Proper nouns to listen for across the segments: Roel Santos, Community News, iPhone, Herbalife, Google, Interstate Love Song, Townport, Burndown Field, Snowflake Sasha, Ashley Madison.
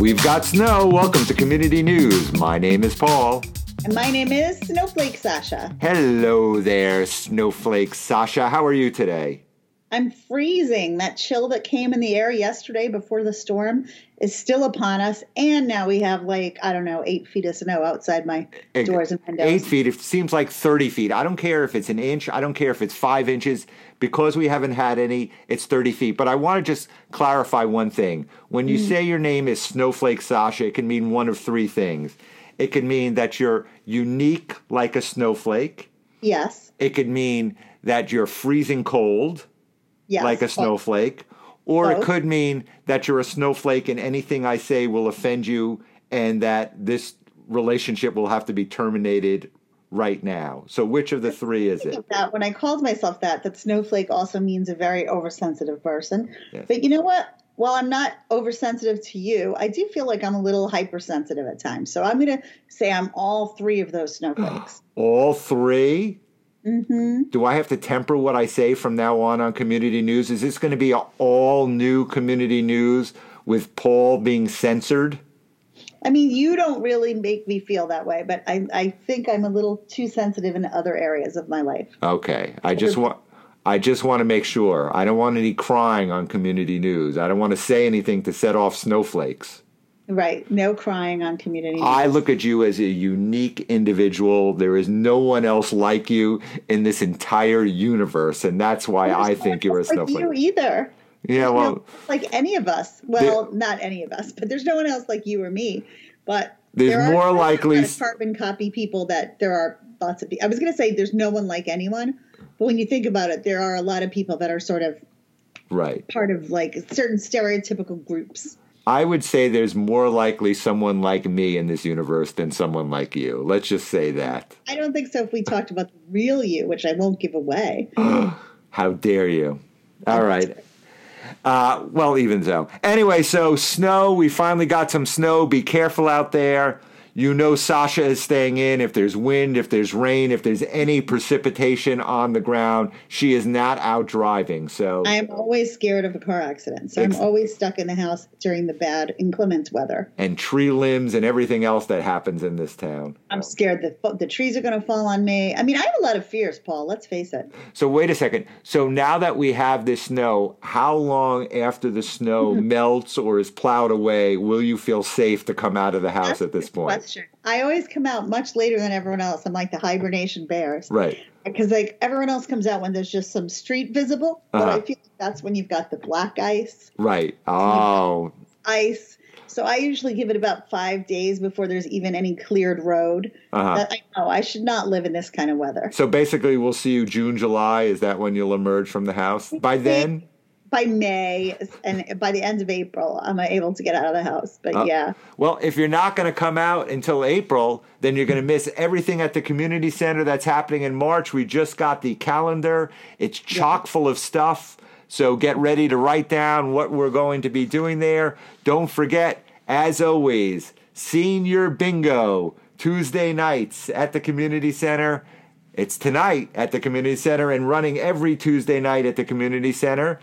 We've got snow. Welcome to Community News. My name is Paul. And my name is Snowflake Sasha. Hello there, Snowflake Sasha. How are you today? I'm freezing. That chill that came in the air yesterday before the storm is still upon us. And now we have 8 feet of snow outside my doors and windows. 8 feet. It seems like 30 feet. I don't care if it's an inch. I don't care if it's 5 inches. Because we haven't had any, it's 30 feet. But I want to just clarify one thing. When you say your name is Snowflake Sasha, it can mean one of three things. It could mean that you're unique like a snowflake. Yes. It could mean that you're freezing cold. Yes, like a snowflake, or both. It could mean that you're a snowflake and anything I say will offend you and that this relationship will have to be terminated right now. So which of the three is it? That when I called myself that snowflake also means a very oversensitive person. Yes. But you know what? While I'm not oversensitive to you, I do feel like I'm a little hypersensitive at times. So I'm going to say I'm all three of those snowflakes. All three? Mm-hmm. Do I have to temper what I say from now on Community News? Is this going to be an all-new Community News with Paul being censored? I mean, you don't really make me feel that way, but I think I'm a little too sensitive in other areas of my life. Okay. I just want to make sure. I don't want any crying on Community News. I don't want to say anything to set off snowflakes. Right. No crying on Community News. I look at you as a unique individual. There is no one else like you in this entire universe. And that's why I think you're a snowflake. There's no one else like you either. Yeah, well. Like any of us. Well, not any of us, but there's no one else like you or me. But there's more likely carbon copy people that there are lots of people. I was going to say there's no one like anyone. But when you think about it, there are a lot of people that are sort of right part of like certain stereotypical groups. I would say there's more likely someone like me in this universe than someone like you. Let's just say that. I don't think so if we talked about the real you, which I won't give away. How dare you. All right. Well, even so. Anyway, so snow. We finally got some snow. Be careful out there. You know Sasha is staying in. If there's wind, if there's rain, if there's any precipitation on the ground, she is not out driving. So I'm always scared of a car accident. So I'm always stuck in the house during the bad inclement weather. And tree limbs and everything else that happens in this town. I'm scared that the trees are going to fall on me. I mean, I have a lot of fears, Paul. Let's face it. So wait a second. So now that we have this snow, how long after the snow melts or is plowed away will you feel safe to come out of the house at this point? Question. I always come out much later than everyone else. I'm like the hibernation bears. Right. Because like everyone else comes out when there's just some street visible. But I feel like that's when you've got the black ice. Right. Oh. Ice. So I usually give it about 5 days before there's even any cleared road. That I know I should not live in this kind of weather. So basically we'll see you June, July. Is that when you'll emerge from the house? By then? By May, and by the end of April, I'm able to get out of the house, but yeah. Well, if you're not going to come out until April, then you're going to miss everything at the community center that's happening in March. We just got the calendar. It's chock full of stuff, so get ready to write down what we're going to be doing there. Don't forget, as always, Senior Bingo, Tuesday nights at the community center. It's tonight at the community center and running every Tuesday night at the community center.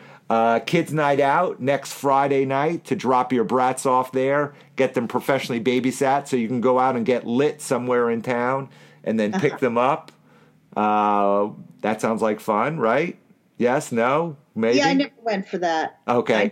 Kids Night Out next Friday night to drop your brats off there, get them professionally babysat so you can go out and get lit somewhere in town and then pick them up. That sounds like fun, right? Yes? No? Maybe? Yeah, I never went for that. Okay.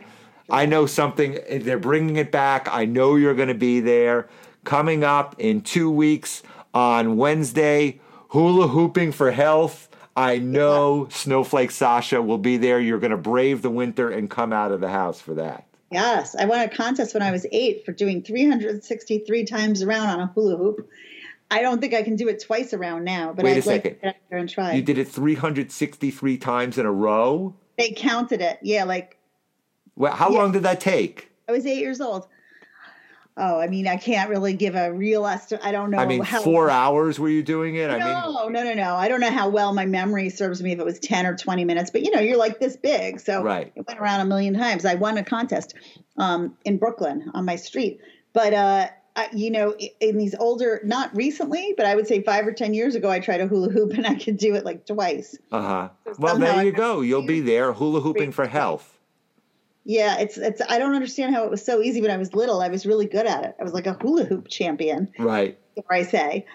I know something. They're bringing it back. I know you're going to be there. Coming up in 2 weeks on Wednesday, Hula Hooping for Health. I know Snowflake Sasha will be there. You're going to brave the winter and come out of the house for that. Yes. I won a contest when I was 8 for doing 363 times around on a hula hoop. I don't think I can do it twice around now, but I'd like to get out there and try. You did it 363 times in a row? They counted it. Yeah. Well, how long did that take? I was 8 years old. Oh, I mean, I can't really give a real estimate. I don't know. I mean, 4 hours were you doing it? No. I don't know how well my memory serves me if it was 10 or 20 minutes. But, you know, you're like this big. So it went around a million times. I won a contest in Brooklyn on my street. But, you know, in these older, not recently, but I would say 5 or 10 years ago, I tried a hula hoop and I could do it like twice. So well, there you go. You'll be there hula hooping for health. Yeah, it's I don't understand how it was so easy when I was little. I was really good at it. I was like a hula hoop champion. Right. Dare I say,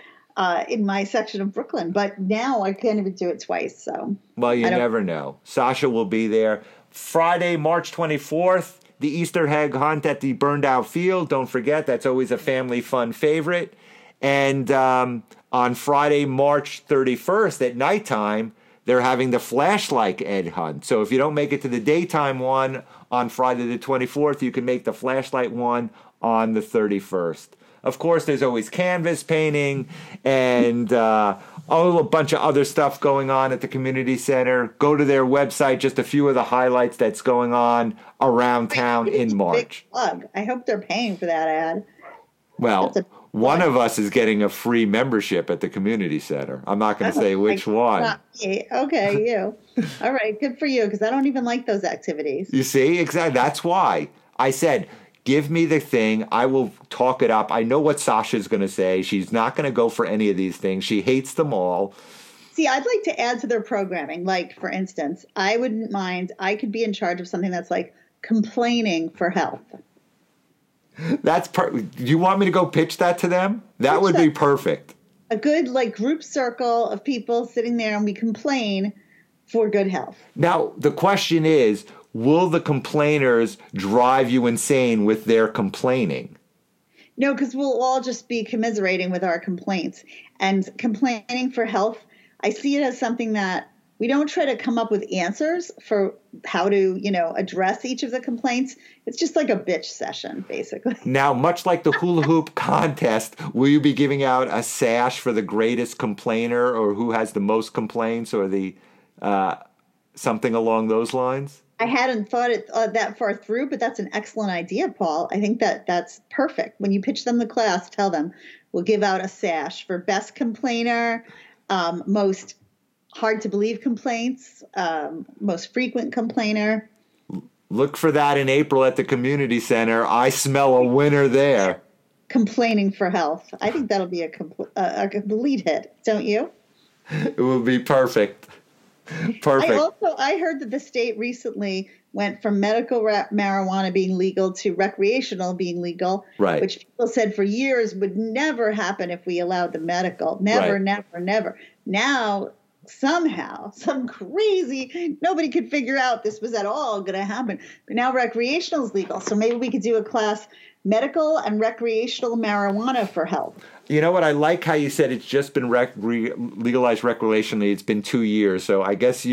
in my section of Brooklyn. But now I can't even do it twice. So. Well, you never know. Sasha will be there Friday, March 24th. The Easter egg hunt at the Burndown Field. Don't forget, that's always a family fun favorite. And on Friday, March 31st at nighttime, they're having the flashlight egg hunt. So if you don't make it to the daytime one on Friday the 24th, you can make the flashlight one on the 31st. Of course, there's always canvas painting and a bunch of other stuff going on at the community center. Go to their website, just a few of the highlights that's going on around town in March. Big plug. I hope they're paying for that ad. Well, one of us is getting a free membership at the community center. I'm not going to say which one. Okay, you. All right, good for you, because I don't even like those activities. You see? Exactly. That's why I said, give me the thing. I will talk it up. I know what Sasha's going to say. She's not going to go for any of these things. She hates them all. See, I'd like to add to their programming. Like, for instance, I wouldn't mind. I could be in charge of something that's like complaining for health. That's perfect. Do you want me to go pitch that to them? That would be perfect. A good like group circle of people sitting there and we complain for good health. Now, the question is, will the complainers drive you insane with their complaining? No, because we'll all just be commiserating with our complaints. And complaining for health, I see it as something that we don't try to come up with answers for how to, address each of the complaints. It's just like a bitch session, basically. Now, much like the hula hoop contest, will you be giving out a sash for the greatest complainer or who has the most complaints or the something along those lines? I hadn't thought it that far through, but that's an excellent idea, Paul. I think that's perfect. When you pitch them the class, tell them we'll give out a sash for best complainer, most hard to believe complaints, most frequent complainer. Look for that in April at the community center. I smell a winner there. Complaining for health. I think that'll be a complete hit, don't you? It will be perfect. Perfect. I heard that the state recently went from medical marijuana being legal to recreational being legal, right, which people said for years would never happen if we allowed the medical. Never, right. Never. Now, somehow, some crazy, nobody could figure out this was at all going to happen. But now recreational is legal. So maybe we could do a class, medical and recreational marijuana for health. You know what? I like how you said it's just been legalized recreationally. It's been 2 years. So I guess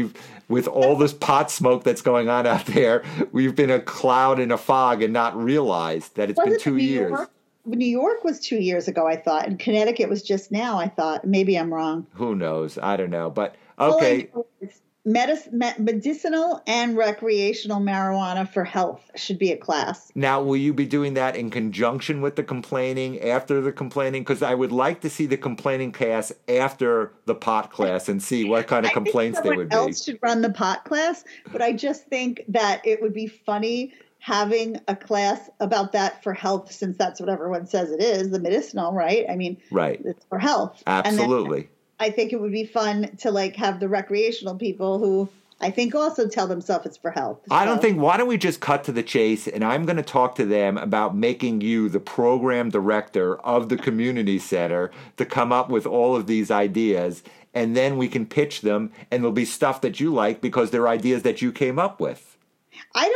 with all this pot smoke that's going on out there, we've been a cloud in a fog and not realized that it's been 2 years. New York was 2 years ago, I thought. And Connecticut was just now, I thought. Maybe I'm wrong. Who knows? I don't know. But okay. Well, medicinal and recreational marijuana for health should be a class. Now, will you be doing that in conjunction with the complaining, after the complaining? Because I would like to see the complaining class after the pot class and see what kind of complaints they would be. Someone else should run the pot class, but I just think that it would be funny having a class about that for health, since that's what everyone says it is, the medicinal, right? I mean, right. It's for health. Absolutely. And I think it would be fun to like have the recreational people who I think also tell themselves it's for health. So. Why don't we just cut to the chase, and I'm going to talk to them about making you the program director of the community center to come up with all of these ideas, and then we can pitch them, and there'll be stuff that you like because they're ideas that you came up with. I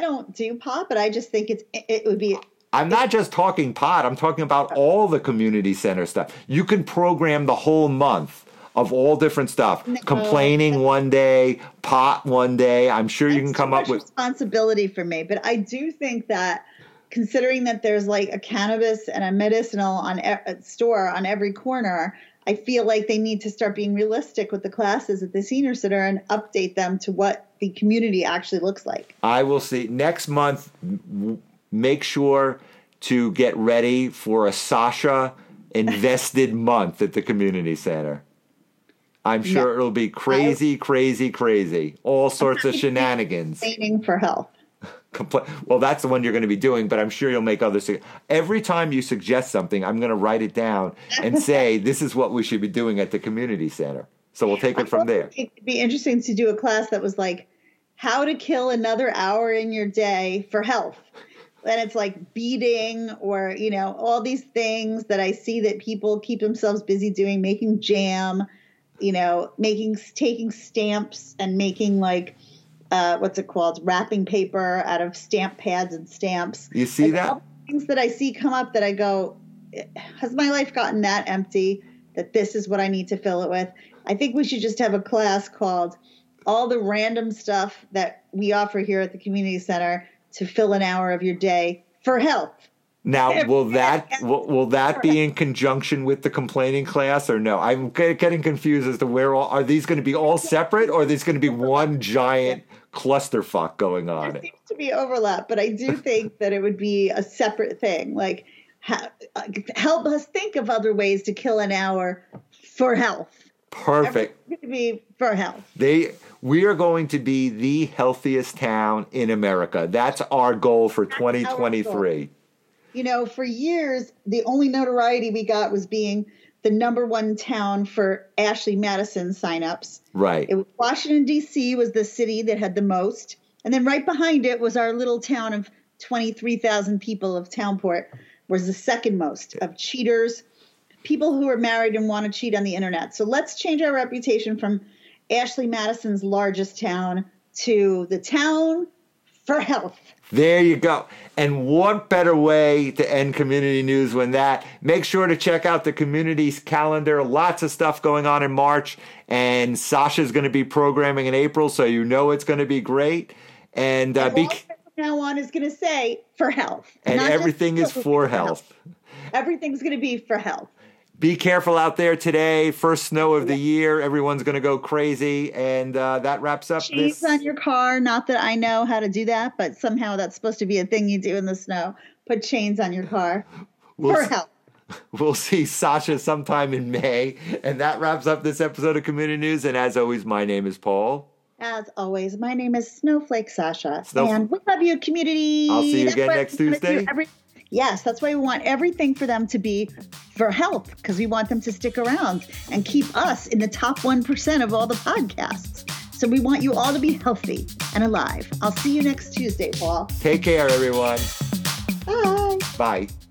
don't do pot, but I just think it would be. I'm not just talking pot. I'm talking about all the community center stuff. You can program the whole month of all different stuff. No. Complaining one day, pot one day. I'm sure you can come up with responsibility for me. But I do think that considering that there's like a cannabis and a medicinal store on every corner, I feel like they need to start being realistic with the classes at the senior center and update them to what the community actually looks like. I will see next month. Make sure to get ready for a Sasha invested month at the community center. I'm sure it'll be crazy. All sorts of shenanigans. Complaining for health. Well, that's the one you're going to be doing, but I'm sure you'll make other every time you suggest something, I'm going to write it down and say, this is what we should be doing at the community center. So we'll take it from there. It'd be interesting to do a class that was like, how to kill another hour in your day for health. And it's like beading or, you know, all these things that I see that people keep themselves busy doing, making jam, you know, taking stamps and making like, what's it called? Wrapping paper out of stamp pads and stamps. You see and that? All the things that I see come up that I go, has my life gotten that empty that this is what I need to fill it with? I think we should just have a class called all the random stuff that we offer here at the community center to fill an hour of your day for health. Now, will that be in conjunction with the complaining class or no? I'm getting confused as to where are these going to be all separate, or are these going to be one giant clusterfuck going on? There seems to be overlap, but I do think that it would be a separate thing. Like, help us think of other ways to kill an hour for health. Perfect. It's going to be for health. We are going to be the healthiest town in America. That's our goal for 2023. You know, for years, the only notoriety we got was being the #1 town for Ashley Madison signups. Right. Washington, D.C. was the city that had the most. And then right behind it was our little town of 23,000 people of Townport, was the second most of cheaters, people who are married and want to cheat on the internet. So let's change our reputation from Ashley Madison's largest town to the town for health. There you go. And what better way to end community news than that? Make sure to check out the community's calendar. Lots of stuff going on in March. And Sasha's going to be programming in April, so you know it's going to be great. And from now on is going to say for health. And everything is for health. Everything's going to be for health. Be careful out there today. First snow of the year. Everyone's going to go crazy. And that wraps up this. Cheese on your car. Not that I know how to do that, but somehow that's supposed to be a thing you do in the snow. Put chains on your car for help. We'll see Sasha sometime in May. And that wraps up this episode of Community News. And as always, my name is Paul. As always, my name is Snowflake Sasha. And we love you, community. I'll see you again next Tuesday. Yes, that's why we want everything for them to be for health, because we want them to stick around and keep us in the top 1% of all the podcasts. So we want you all to be healthy and alive. I'll see you next Tuesday, Paul. Take care, everyone. Bye. Bye.